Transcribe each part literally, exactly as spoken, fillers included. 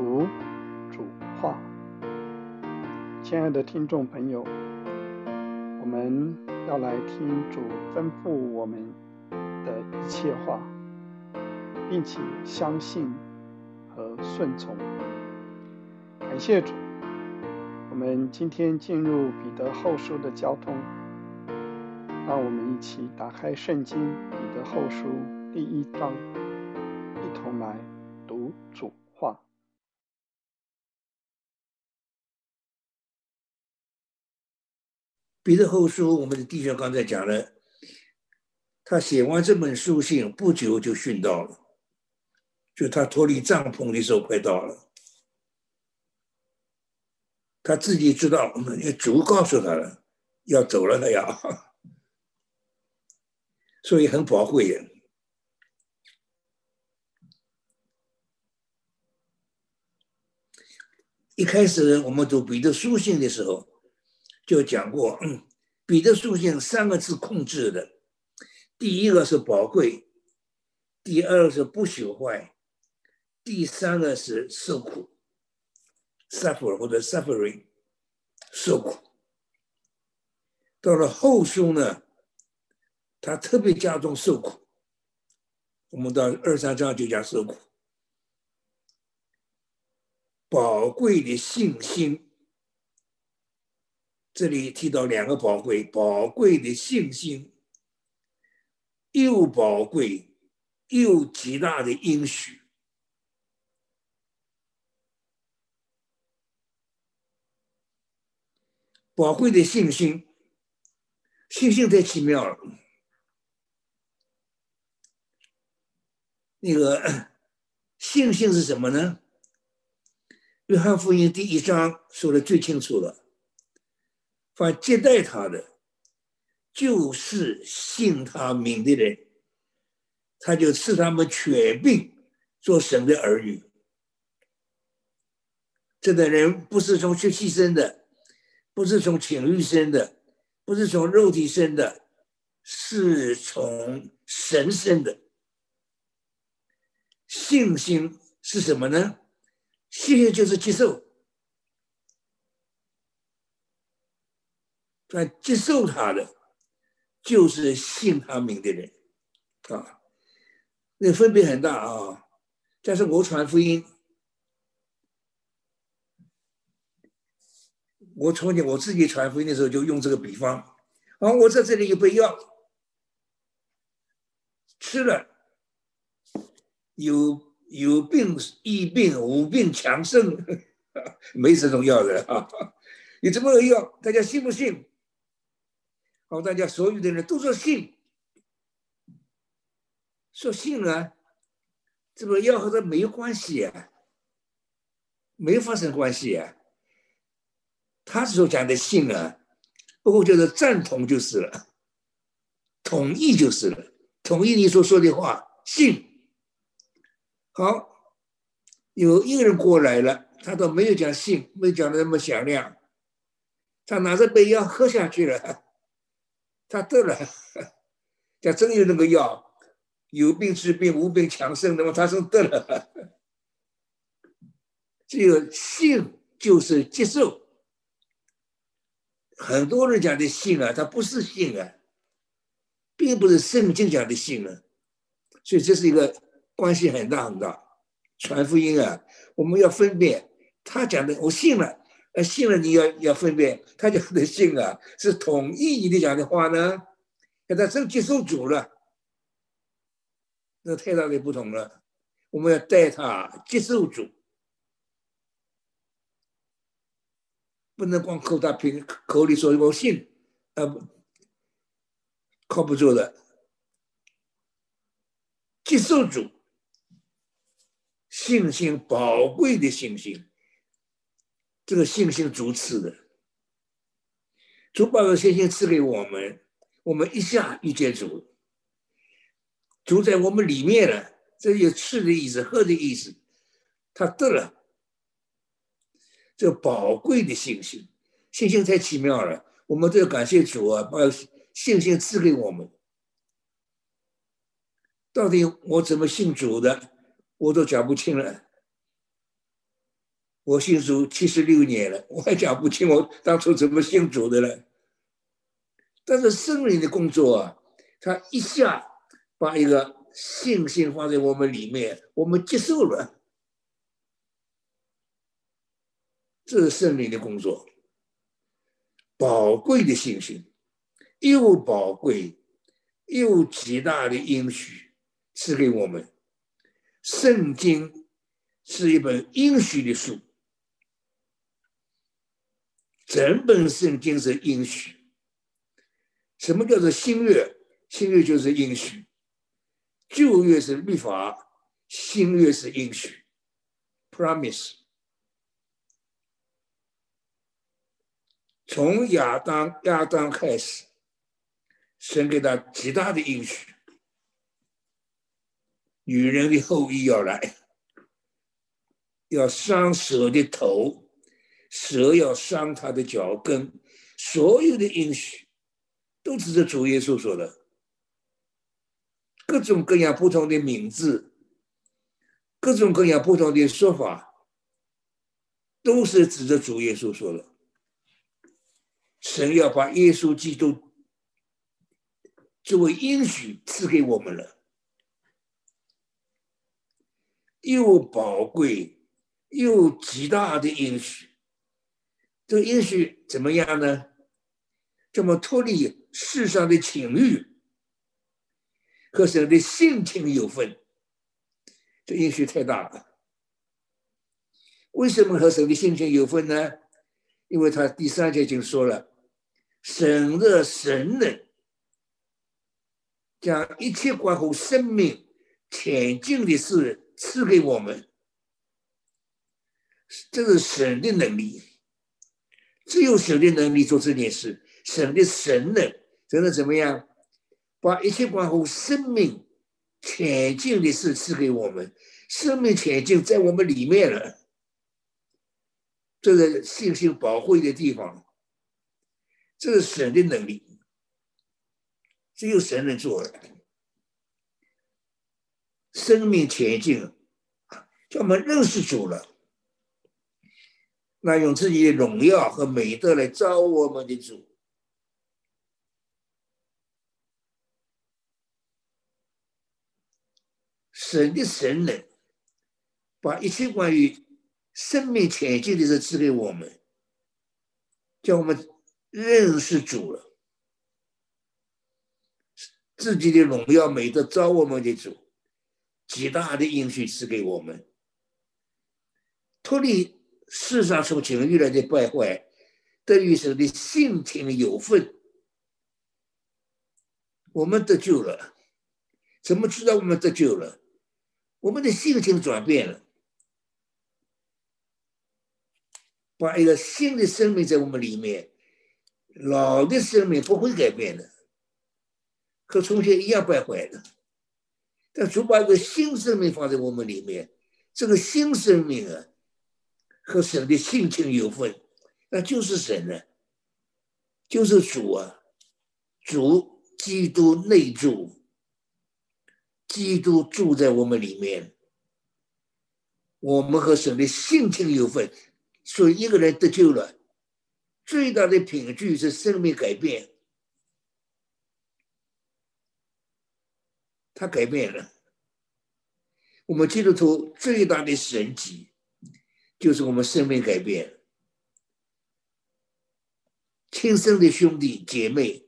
读主话。亲爱的听众朋友，我们要来听主吩咐我们的一切话，并且相信和顺从。感谢主，我们今天进入彼得后书的交通，让我们一起打开圣经彼得后书第一章，一同来读主话。彼得后书，我们的弟兄刚才讲了，他写完这本书信不久就殉道了，就他脱离帐篷的时候快到了。他自己知道，因为主告诉他了，要走了，他要，所以很宝贵。一开始我们读彼得书信的时候就讲过，嗯、彼得书信三个字控制的，第一个是宝贵，第二个是不朽坏，第三个是受苦 suffer 或者 suffering 受苦。到了后书呢，他特别加重受苦，我们到二三章就讲受苦。宝贵的信心，这里提到两个宝贵，宝贵的信心，又宝贵又极大的应许。宝贵的信心，信心太奇妙了。那个信心是什么呢？约翰福音第一章说的最清楚了，凡接待他的，就是信他名的人，他就赐他们权柄做神的儿女。这个人不是从血气生的，不是从情欲生的，不是从肉体生的，是从神生的。信心是什么呢？信心就是接受，他接受他的，就是信他名的人啊。那分别很大啊。但是我传福音，我从前我自己传福音的时候就用这个比方啊，我在这里有杯药，吃了有有病疫病无病强盛，没这种药的啊！你这么个药，大家信不信？好，大家所有的人都说信，说信啊，这个药和它没关系啊，没发生关系啊。他所讲的信啊，不过就是赞同就是了，同意就是了，同意你所说的话，信。好，有一个人过来了，他倒没有讲信，没讲的那么响亮，他拿着杯药喝下去了，他得了，讲真有那个药，有病治病，无病强盛，那么他说得了。只有信就是接受，很多人讲的信啊，他不是信啊，并不是圣经讲的信啊，所以这是一个关系很大很大。传福音啊，我们要分辨他讲的，我信了，信了你要要分辨他讲的信啊，是同意你的讲的话呢，跟他真接受主了，那太大的不同了。我们要带他接受主，不能光口他凭口里说我信，呃，靠不住的。接受主。信心，宝贵的信心，这个信心主赐的，主把这信心赐给我们，我们一下遇见主，主在我们里面了，这有赐的意思，喝的意思，他得了，这宝贵的信心，信心太奇妙了，我们都要感谢主啊，把信心赐给我们。到底我怎么信主的？我都讲不清了，我信主七十六年了，我还讲不清我当初怎么信主的了。但是圣灵的工作啊，他一下把一个信心放在我们里面，我们接受了，这是圣灵的工作，宝贵的信心，又宝贵又极大的应许赐给我们。圣经是一本应许的书，整本圣经是应许。什么叫做新约？新约就是应许，旧约是律法，新约是应许 promise。 从亚当亚当开始，神给他极大的应许，女人的后裔要来，要伤蛇的头，蛇要伤他的脚跟，所有的应许都只是主耶稣说的，各种各样不同的名字，各种各样不同的说法，都是指着主耶稣说的。神要把耶稣基督作为应许赐给我们了，又宝贵又极大的应许。这个应许怎么样呢？这么脱离世上的情欲，和神的性情有分，这应许太大了。为什么和神的性情有分呢？因为他第三节已经说了，神的神能将一切关乎生命前进的事赐给我们，这是神的能力，只有神的能力做这件事。神的神能，神能怎么样？把一切关乎生命前进的事赐给我们，生命前进在我们里面了，这是信心宝贵的地方。这是神的能力，只有神能做的。生命前进，叫我们认识主了，那用自己的荣耀和美德来招我们的主。神的神能把一切关于生命前进的事赐给我们，叫我们认识主了，自己的荣耀美德招我们的主，极大的应许赐给我们，脱离世上从情欲来的败坏，得与神的性情有分，我们得救了。怎么知道我们得救了？我们的性情转变了，把一个新的生命在我们里面，老的生命不会改变的，和从前一样败坏的。但主把一个新生命放在我们里面，这个新生命啊，和神的性情有分，那就是神啊，就是主啊，主基督内住，基督住在我们里面，我们和神的性情有分。所以一个人得救了，最大的凭据是生命改变，他改变了。我们基督徒最大的神迹就是我们生命改变。亲生的兄弟姐妹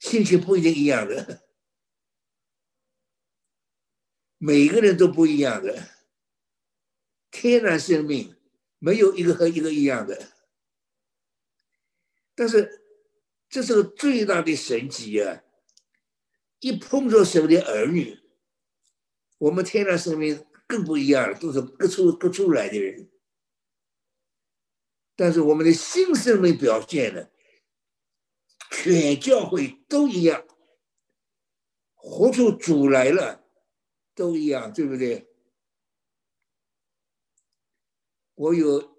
性情不一定一样的，每个人都不一样的，天然生命没有一个和一个一样的，但是这是个最大的神迹啊！一碰着神的儿女，我们天然生命更不一样了，都是各出各出来的人。但是我们的新生命表现了，全教会都一样，活出主来了，都一样，对不对？我有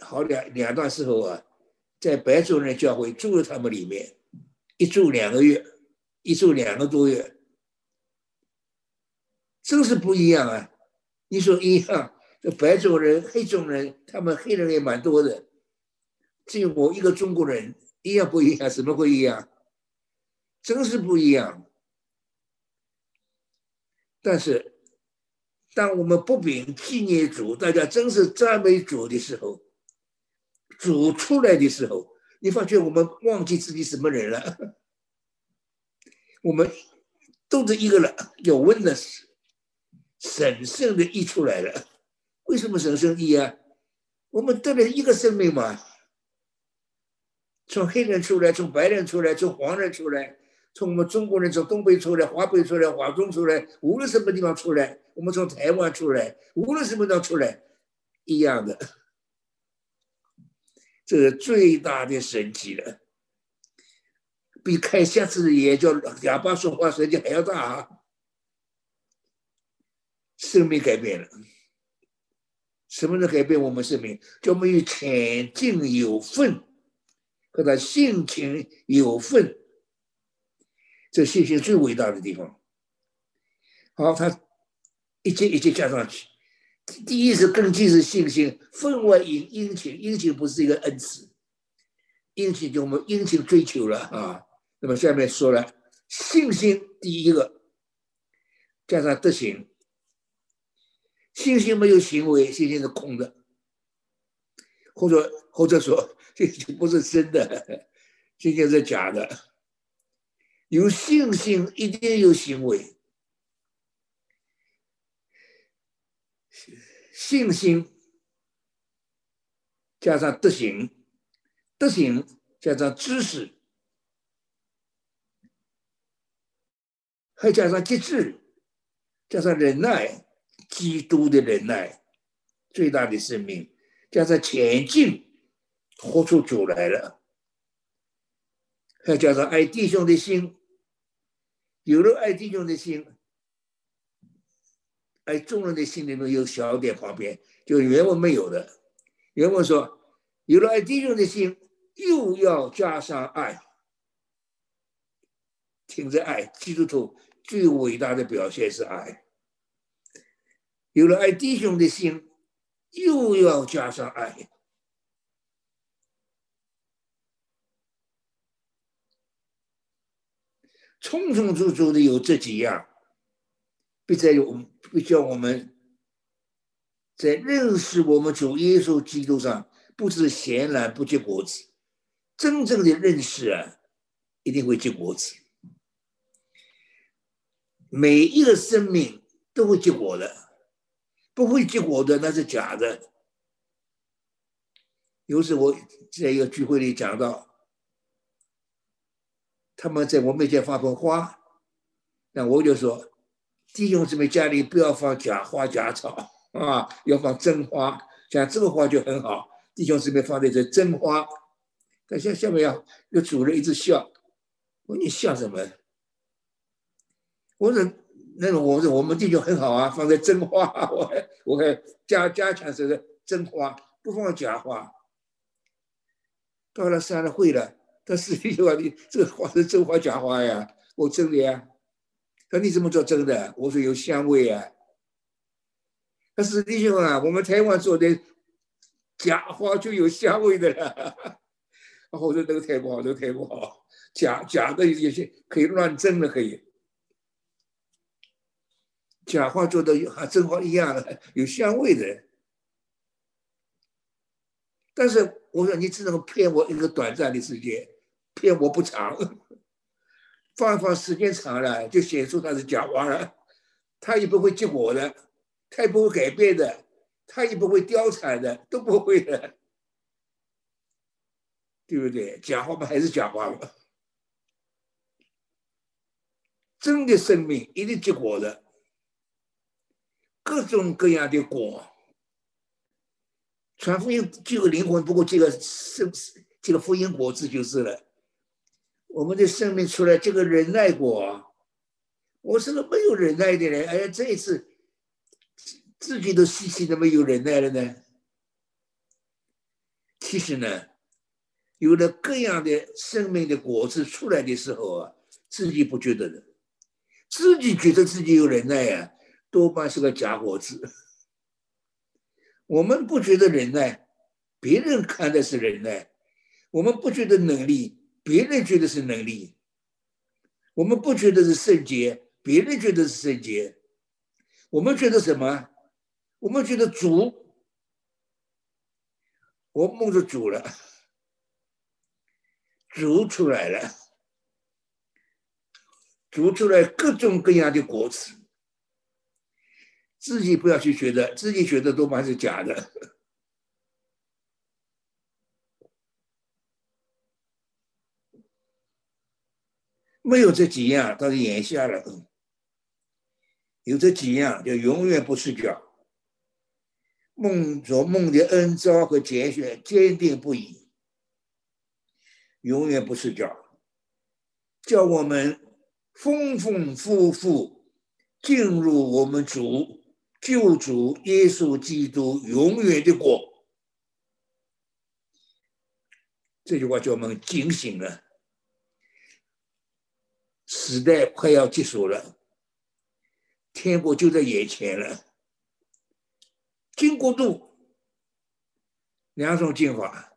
好两两段时候啊，在白族人教会住了他们里面，一住两个月，一住两个多月，真是不一样啊！你说一样，这白种人、黑种人，他们黑人也蛮多的。只有我一个中国人，一样不一样？怎么会一样？真是不一样。但是，当我们不秉纪念主，大家真是赞美主的时候，主出来的时候，你发觉我们忘记自己什么人了。我们都是一个人，有 witness， 神圣的义出来了。为什么神圣义啊？我们得了一个生命嘛，从黑人出来，从白人出来，从黄人出来，从我们中国人从东北出来，华北出来，华中出来，无论什么地方出来，我们从台湾出来，无论什么地方出来，一样的。这是最大的神奇了，比开瞎子的眼叫哑巴说话神奇还要大啊！生命改变了。什么能改变我们生命？叫我们与前进有份，和他性情有份。这性情最伟大的地方。好，他一节一节加上去。第一是根基是信心，分外殷殷勤，殷勤不是一个恩赐，殷勤就我们殷勤追求了啊。那么下面说了，信心第一个，加上德行。信心没有行为，信心是空的，或者或者说这就不是真的，信心是假的。有信心一定有行为，信心加上德行，德行加上知识，还加上节制，加上忍耐。基督的忍耐，最大的生命，加上前进，活出主来了。还加上爱弟兄的心，有了爱弟兄的心，爱众人的心里面有小点旁边，就原文没有的。原文说，有了爱弟兄的心，又要加上爱，听着爱，基督徒最伟大的表现是爱。有了爱弟兄的心，又要加上爱。充充足足的有这几样，必在我们，必叫我们在认识我们主耶稣基督上，不是闲然不结果子。真正的认识啊，一定会结果子。每一个生命都会结果的。不会结果的那是假的。有时我在一个聚会里讲到，他们在我面前放盆花，那我就说，弟兄姊妹家里不要放假花假草啊，要放真花，像这个花就很好。弟兄姊妹放的是真花，但下下面啊，有主人一直笑，我说你笑什么？我说。那种我我们弟兄很好啊，放在真花，我还我还加加强这个真花，不放假花。到了散了会了，他私底下你这个花是真花假花呀？我真的呀。他你怎么做真的？我说有香味啊。他私底下啊，我们台湾做的假花就有香味的了。我说那个太不好，那个太不好，假假的有些可以乱真的可以。假花做的和真花一样的，有香味的。但是我说你只能骗我一个短暂的时间，骗我不长。放放时间长了，就显出它是假花了。它也不会结果的，它也不会改变的，它也不会凋残的，都不会的，对不对？假花嘛，还是假花嘛。真的生命一定结果的。各种各样的果，传福音这个灵魂，不过这个生这个福音果子就是了。我们的生命出来这个忍耐果，我是个没有忍耐的人，哎，这一次自己都稀奇的没有忍耐了呢。其实呢，有了各样的生命的果子出来的时候啊，自己不觉得的，自己觉得自己有忍耐啊。多半是个假果子，我们不觉得忍耐，别人看的是忍耐；我们不觉得能力，别人觉得是能力；我们不觉得是圣洁，别人觉得是圣洁。我们觉得什么？我们觉得主，我梦着主了，主出来了，主出来各种各样的果子。自己不要去觉得，自己觉得多半是假的。没有这几样，倒是眼瞎了。有这几样，就永远不睡觉。梦着梦的恩召和拣选坚定不移，永远不睡觉，叫我们丰丰富富进入我们主。救主耶稣基督永远的果，这句话叫我们警醒了。时代快要结束了，天国就在眼前了。经过度两种进法，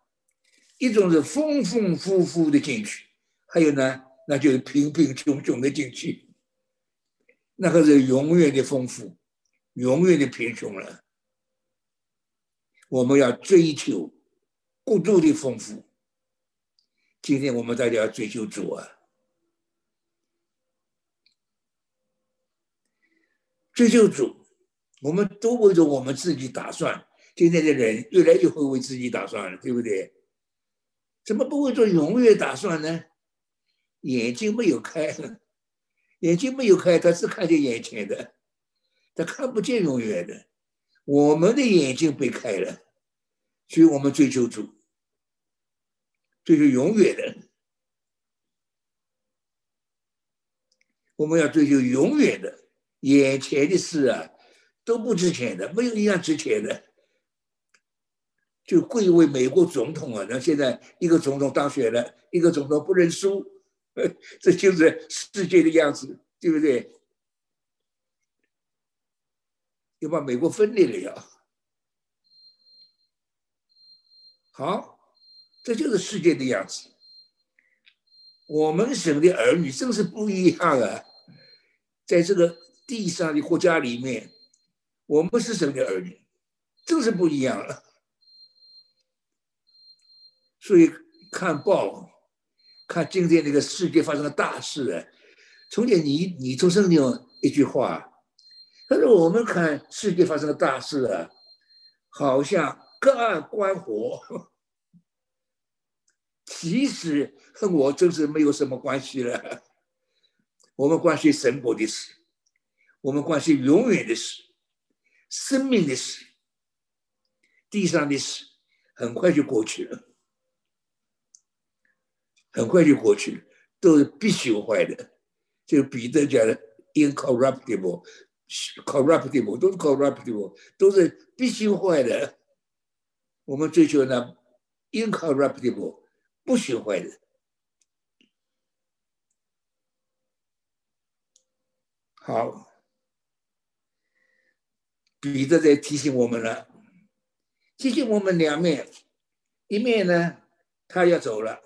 一种是丰丰富富的进去，还有呢，那就是平平穷穷的进去，那个是永远的丰富。永远的贫穷了，我们要追求过度的丰富。今天我们大家要追求主啊，追求主。我们都为着我们自己打算，今天的人越来越会为自己打算了，对不对？怎么不为着永远打算呢？眼睛没有开，眼睛没有开，他只看见眼前的。他看不见永远的，我们的眼睛被开了，所以我们追求主，追求永远的。我们要追求永远的，眼前的事啊都不值钱的，没有一样值钱的。就贵为美国总统啊，那现在一个总统当选了，一个总统不认输，这就是世界的样子，对不对？就把美国分裂了呀！好，这就是世界的样子。我们神的儿女真是不一样啊！在这个地上的国家里面，我们是神的儿女，真是不一样了。所以看报，看今天这个世界发生的大事啊，从前你你从圣经一句话。但是我们看世界发生的大事啊，好像各案关火，其实和我真是没有什么关系了。我们关心神国的事，我们关心永远的事，生命的事，地上的事很快就过去了，很快就过去了，都是必朽坏的。就彼得讲的 incorruptible。corruptible 都是 corruptible 都是必朽坏的，我们追求呢 incorruptible 不朽坏的。好，彼得在提醒我们了，提醒我们两面，一面呢他要走了，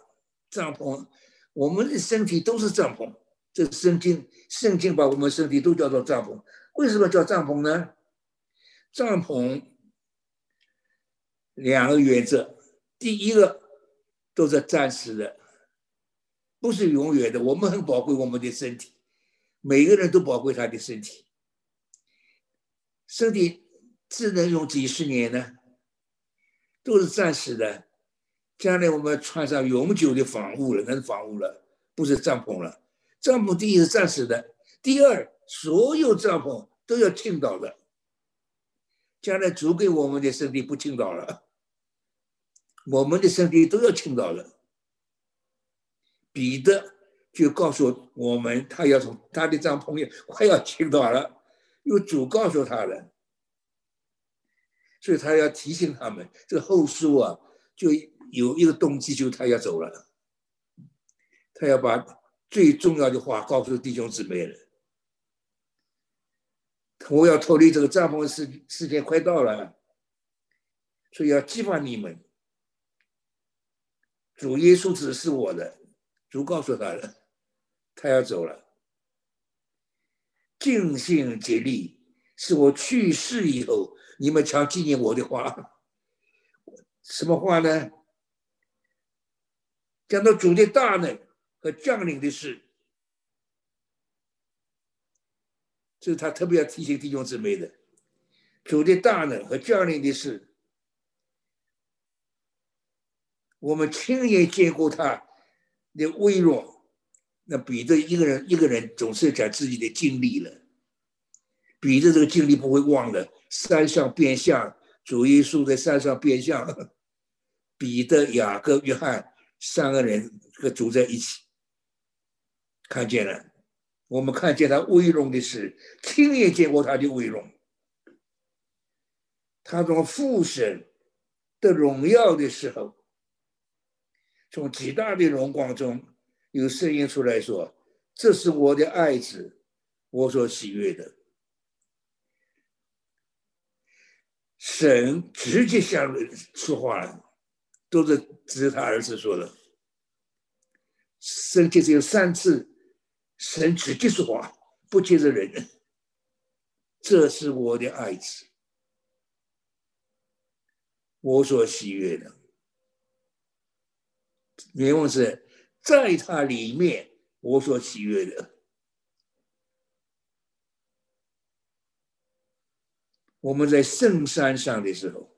帐篷，我们的身体都是帐篷，这圣经圣经把我们身体都叫做帐篷。为什么叫帐篷呢？帐篷两个原则，第一个都是暂时的，不是永远的。我们很宝贵我们的身体，每个人都宝贵他的身体，身体只能用几十年呢，都是暂时的。将来我们穿上永久的防护了，那是防护了，不是帐篷了。帐篷第一是暂时的，第二所有帐篷都要倾倒的，将来主给我们的身体不倾倒了，我们的身体都要倾倒了。彼得就告诉我们，他要从他的帐篷也快要倾倒了，因为主告诉他了，所以他要提醒他们。这个后书啊，就有一个动机，就是他要走了，他要把最重要的话告诉弟兄姊妹了。我要脱离这个帐篷的时间快到了，所以要激发你们。主耶稣子是我的，主告诉他了，他要走了。尽心竭力，是我去世以后，你们常纪念我的话。什么话呢？讲到主的大能和降临的事，这是他特别要提醒弟兄姊妹的。主的大能和降临的事，我们亲眼见过他的微弱。那彼得一个人一个人总是讲自己的经历了，彼得这个经历不会忘了，山上变相，主耶稣在山上变相，彼得、雅各、约翰三个人和主在一起，看见了，我们看见他威荣的事，亲眼见过他的威荣，他从父神的荣耀的时候，从极大的荣光中有声音出来说，这是我的爱子，我所喜悦的。神直接向人说话了，都是指他儿子说的。圣经只有三次神直接说话，不接着人，这是我的爱子，我所喜悦的。原文是在他里面我所喜悦的。我们在圣山上的时候，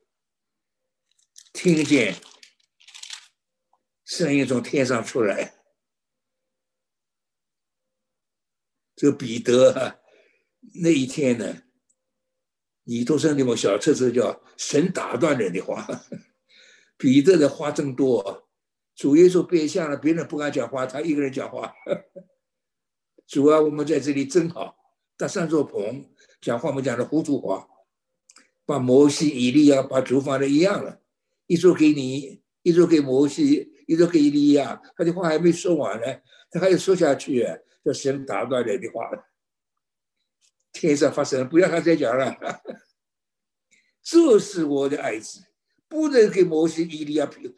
听见声音从天上出来，这彼得、啊、那一天呢，尼托生那本小册子叫神打断人的话，彼得的话真多、啊，主耶稣变相了，别人不敢讲话，他一个人讲话。主啊，我们在这里真好，搭上座棚讲话，我们讲的糊涂话，把摩西、以利亚、把主放的一样了，一周给你，一周给摩西，一周给以利亚，他的话还没说完呢，他还要说下去、啊，叫神打断人的话了。天上发生，不要他再讲了。这是我的爱子，不能给摩西、以利亚平。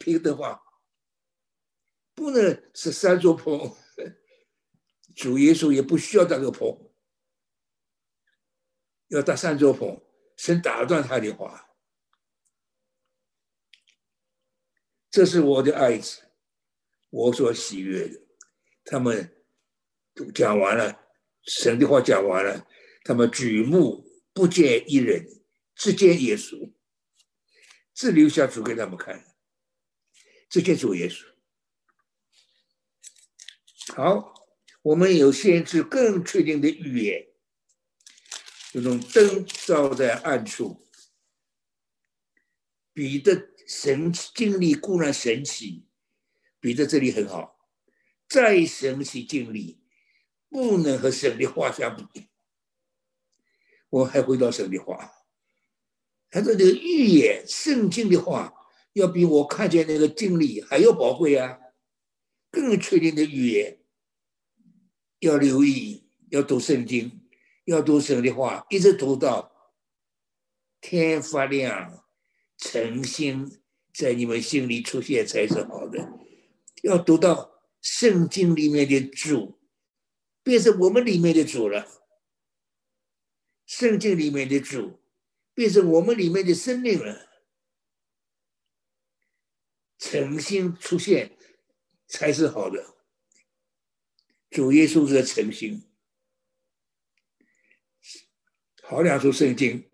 平的话不能是三座棚，主耶稣也不需要那个棚，要搭三座棚，神打断他的话，这是我的爱子，我所喜悦的。他们都讲完了，神的话讲完了，他们举目不见一人，只见耶稣，只留下主给他们看，这些主耶稣。好，我们有先知更确定的预言，有种灯照在暗处。彼得神经历固然神奇，彼得这里很好，再神奇经历不能和神的话相比。我还回到神的话，他说这个预言圣经的话要比我看见那个经历还要宝贵啊！更确定的语言，要留意，要读圣经，要读神的话，一直读到天发亮，晨星在你们心里出现才是好的。要读到圣经里面的主，变成我们里面的主了。圣经里面的主，变成我们里面的生命了。诚心出现才是好的，主耶稣的诚心。好两处圣经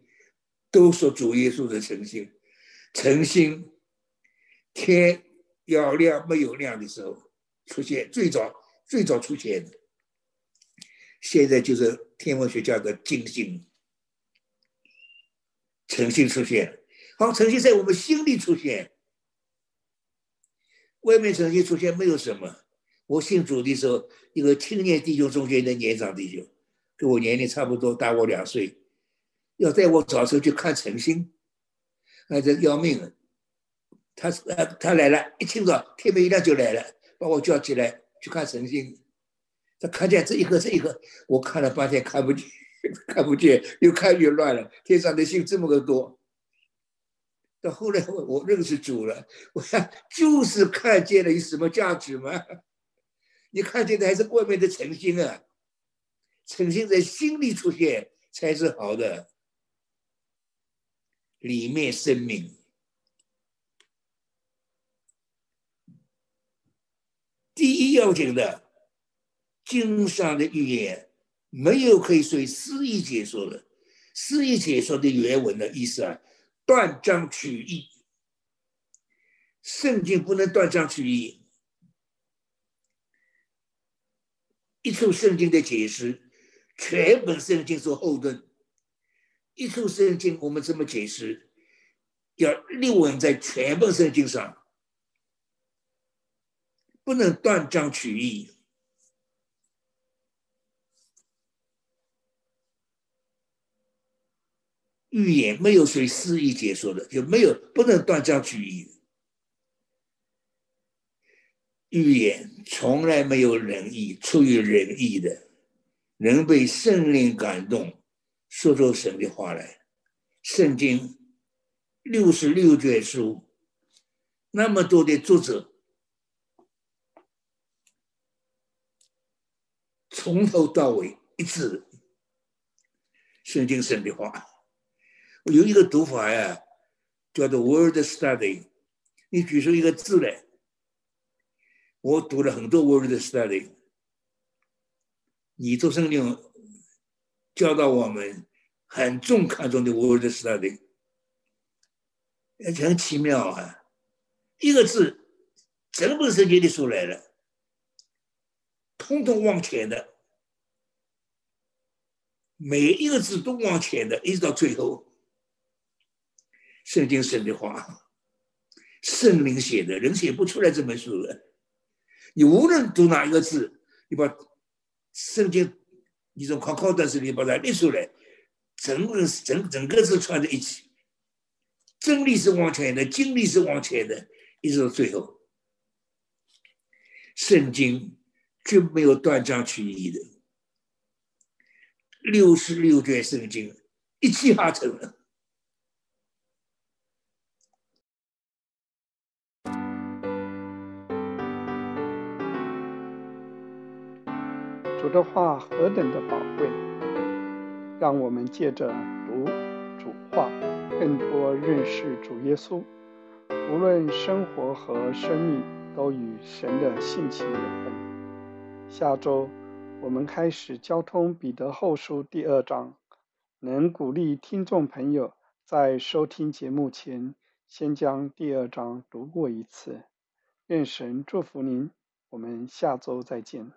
都说主耶稣的诚心，诚心天要亮没有亮的时候出现，最早最早出现，现在就是天文学家的金星，诚心出现。好，诚心在我们心里出现。外面诚信出现没有什么。我信主的时候，一个青年弟兄中间的年长弟兄，跟我年龄差不多，大我两岁，要带我早晨去看诚信，那这要命了。他他来了，一清早天没一亮就来了，把我叫起来去看诚信。他看见这一颗这一颗，我看了半天看不见，看不见，越看越乱了。天上的星这么个多，到后来我我认识主了，我想就是看见了有什么价值吗？你看见的还是外面的诚心啊，诚心在心里出现才是好的，里面生命。第一要紧的，经上的预言没有可以随诗意解说的，诗意解说的原文的意思啊，断章取义。圣经不能断章取义。一处圣经的解释，全本圣经做后盾；一处圣经我们这么解释，要立稳在全本圣经上，不能断章取义。预言没有随诗意解说的，就没有，不能断章取义。预言从来没有人意，出于人意的，人被圣灵感动，说出神的话来。圣经六十六卷书，那么多的作者，从头到尾一致，圣经神的话。我有一个读法呀，叫做 word study。你举出一个字来，我读了很多 word study。你做圣经教导我们很重看重的 word study， 很奇妙啊！一个字，整本圣经的出来了，通通往前的，每一个字都往前的，一直到最后。圣经神的话，圣灵写的，人写不出来这本书的。你无论读哪一个字，你把圣经，你从考考段时你把它列出来，整个整整个字串在一起，真理是往前的，经历是往前的，一直到最后。圣经绝没有断章取义的，六十六卷圣经一气哈成了。主的话何等的宝贵，让我们借着读主话更多认识主耶稣，无论生活和生命都与神的信息有关。下周我们开始交通彼得后书第二章，能鼓励听众朋友在收听节目前先将第二章读过一次。愿神祝福您，我们下周再见。